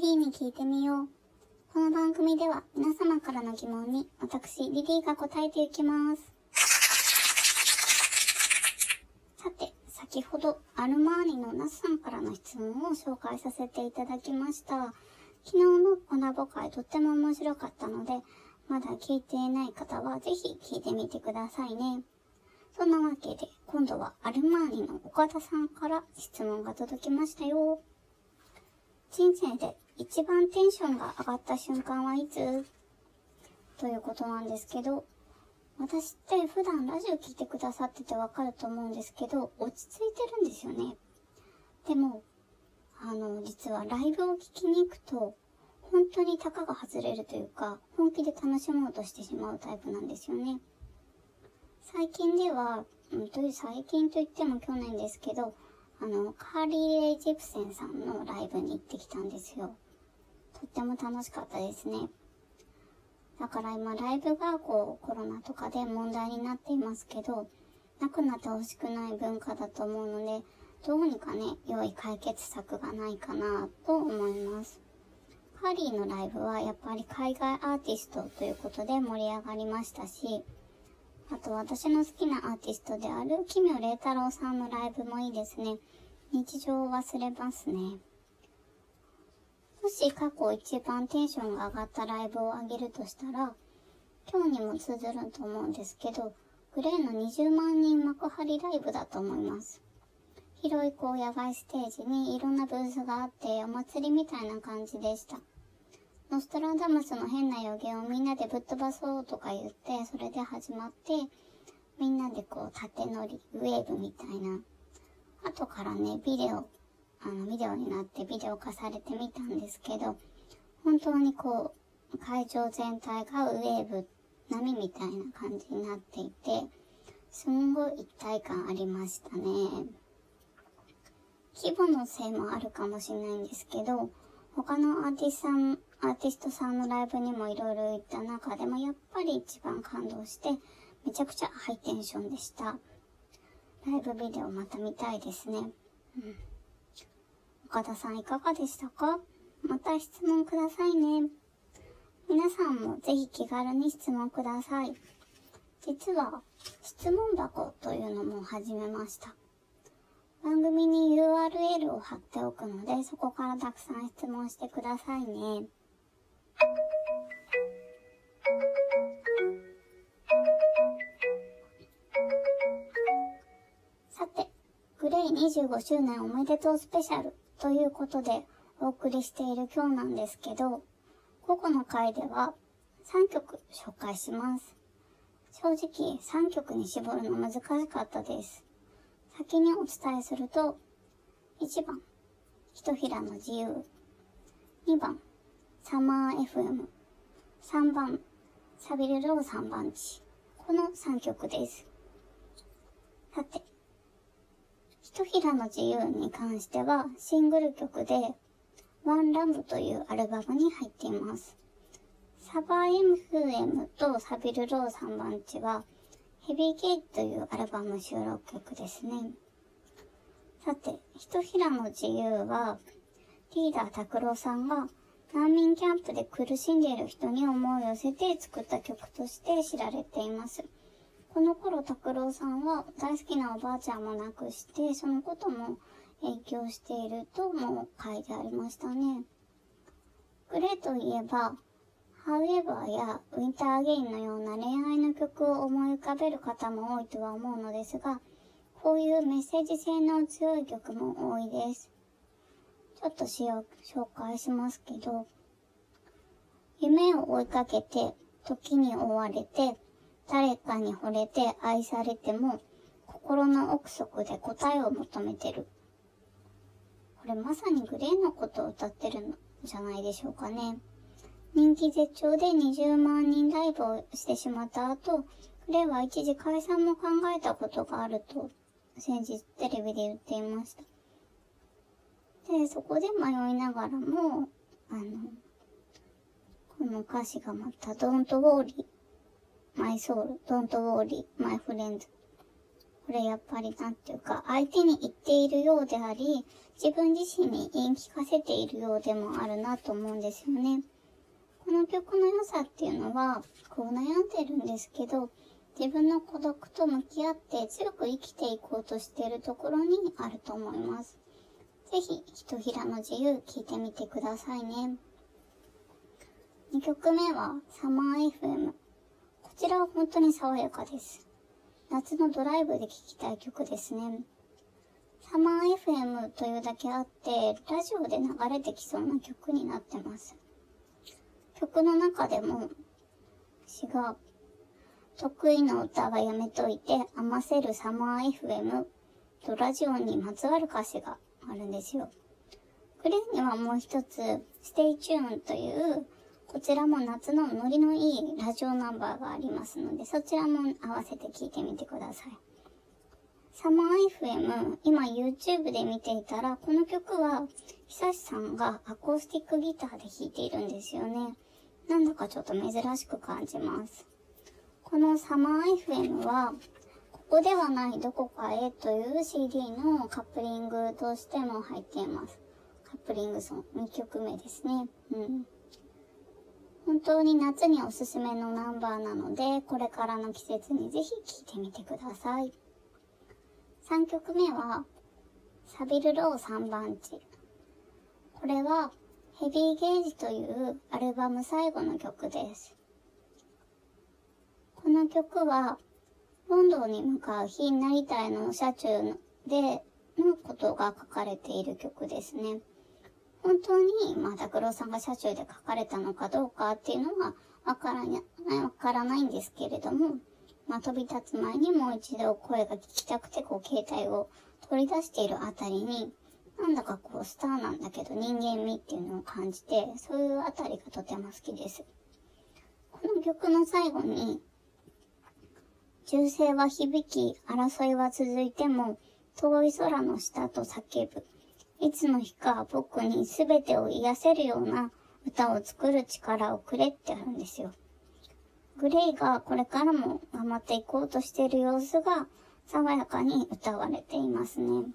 リーに聞いてみよう。この番組では皆様からの疑問に私リリーが答えていきます。さて、先ほどアルマーニのナスさんからの質問を紹介させていただきました。昨日のコラボ会とっても面白かったので、まだ聞いていない方はぜひ聞いてみてくださいね。そんなわけで今度はアルマーニの岡田さんから質問が届きましたよ。人生で一番テンションが上がった瞬間はいつ？ということなんですけど、私って普段ラジオ聞いてくださっててわかると思うんですけど、落ち着いてるんですよね。でも実はライブを聞きに行くと本当にたかが外れるというか、本気で楽しもうとしてしまうタイプなんですよね。最近では、最近といっても去年ですけど、カーリー・レイ・ジプセンさんのライブに行ってきたんですよ。とっても楽しかったですね。だから今ライブがコロナとかで問題になっていますけど、なくなってほしくない文化だと思うので、どうにかね、良い解決策がないかなと思います。カーリーのライブはやっぱり海外アーティストということで盛り上がりましたし、あと私の好きなアーティストである奇妙麗太郎さんのライブもいいですね。日常を忘れますね。もし過去一番テンションが上がったライブを上げるとしたら、今日にも通ずると思うんですけど、グレーの20万人幕張ライブだと思います。広い野外ステージにいろんなブースがあってお祭りみたいな感じでした。ノストラダムスの変な予言をみんなでぶっ飛ばそうとか言って、それで始まって、みんなで縦乗りウェーブみたいな、後からねビデオになってビデオ化されてみたんですけど、本当に会場全体がウェーブ波みたいな感じになっていて、すんごい一体感ありましたね。規模のせいもあるかもしれないんですけど、他のアーティストさんのライブにもいろいろ行った中でも、やっぱり一番感動して、めちゃくちゃハイテンションでした。ライブビデオまた見たいですね。岡田さんいかがでしたか？また質問くださいね。皆さんもぜひ気軽に質問ください。実は質問箱というのも始めました。番組に URL を貼っておくので、そこからたくさん質問してくださいね。さて、グレイ25周年おめでとうスペシャルということでお送りしている今日なんですけど、午後の回では3曲紹介します。正直3曲に絞るの難しかったです。先にお伝えすると、1番、ひとひらの自由、2番、サマー FM、3番、さびれろう3番地、この3曲です。さて、ひとひらの自由に関してはシングル曲で、ワンラムというアルバムに入っています。サバー FM とさびれろう3番地は、ヘビーゲイというアルバム収録曲ですね。さて、ひとひらの自由は、リーダー拓郎さんが難民キャンプで苦しんでいる人に思いを寄せて作った曲として知られています。この頃拓郎さんは大好きなおばあちゃんも亡くして、そのことも影響しているとも書いてありましたね。グレーといえば、However や Winter Again のような恋愛の曲を思い浮かべる方も多いとは思うのですが、こういうメッセージ性の強い曲も多いです。ちょっと紹介しますけど、夢を追いかけて、時に追われて、誰かに惚れて愛されても、心の奥底で答えを求めてる。これまさにグレーのことを歌ってるんじゃないでしょうかね。人気絶頂で20万人ライブをしてしまった後、グレイは一時解散も考えたことがあると先日テレビで言っていました。で、そこで迷いながらも、この歌詞がまた Don't worry, my soul, Don't worry, my friends。これやっぱりなんていうか、相手に言っているようであり、自分自身に言い聞かせているようでもあるなと思うんですよね。この曲の良さっていうのは、こう悩んでるんですけど、自分の孤独と向き合って強く生きていこうとしているところにあると思います。ぜひ、ひとひらの自由聴いてみてくださいね。2曲目は、サマー FM。こちらは本当に爽やかです。夏のドライブで聴きたい曲ですね。サマー FM というだけあって、ラジオで流れてきそうな曲になってます。曲の中でも、私が得意の歌はやめといて、余せるサマー FM とラジオにまつわる歌詞があるんですよ。クレーにはもう一つ、Stay Tuned という、こちらも夏のノリのいいラジオナンバーがありますので、そちらも合わせて聴いてみてください。サマー FM、今 YouTube で見ていたら、この曲は久志さんがアコースティックギターで弾いているんですよね。なんだかちょっと珍しく感じます。このサマー FM は、ここではないどこかへという CD のカップリングとしても入っています。カップリングソング、2曲目ですね。本当に夏におすすめのナンバーなので、これからの季節にぜひ聴いてみてください。3曲目は、サビルロー3番地。これは、ヘビーゲージというアルバム最後の曲です。この曲は、ロンドンに向かう日成田への車中でのことが書かれている曲ですね。本当に、拓郎さんが車中で書かれたのかどうかっていうのはわからないんですけれども、飛び立つ前にもう一度声が聞きたくて、携帯を取り出しているあたりに、なんだかスターなんだけど人間味っていうのを感じて、そういうあたりがとても好きです。この曲の最後に、銃声は響き、争いは続いても、遠い空の下と叫ぶ。いつの日か僕に全てを癒せるような歌を作る力をくれってあるんですよ。グレイがこれからも頑張っていこうとしている様子が爽やかに歌われていますね。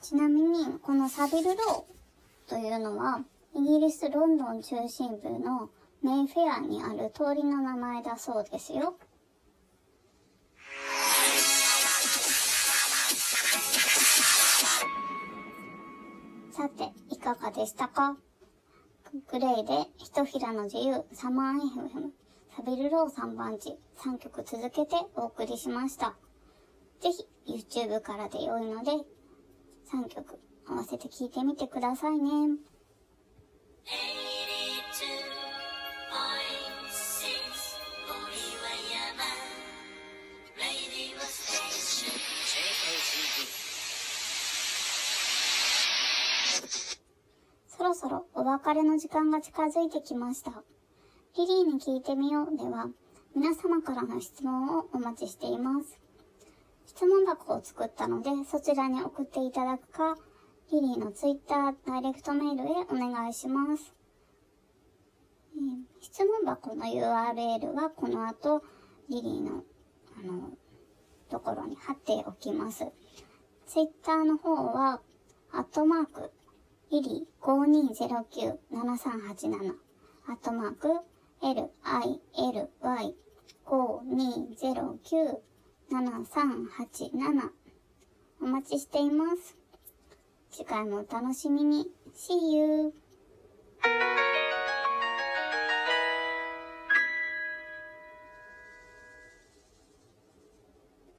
ちなみにこのサビルローというのはイギリスロンドン中心部のメイフェアにある通りの名前だそうですよ。さて、いかがでしたか？グレイでひとひらの自由、サマー FM、サビルロー3番地、3曲続けてお送りしました。ぜひ YouTube からで良いので、3曲合わせて聴いてみてくださいね。そろそろお別れの時間が近づいてきました。リリーに聞いてみようでは、皆様からの質問をお待ちしています。質問箱を作ったので、そちらに送っていただくか、リリーのツイッター、ダイレクトメールへお願いします。質問箱の URL はこの後、リリーの、ところに貼っておきます。ツイッターの方は、@52097387 @LILY5209738 お待ちしています。次回もお楽しみに。See you!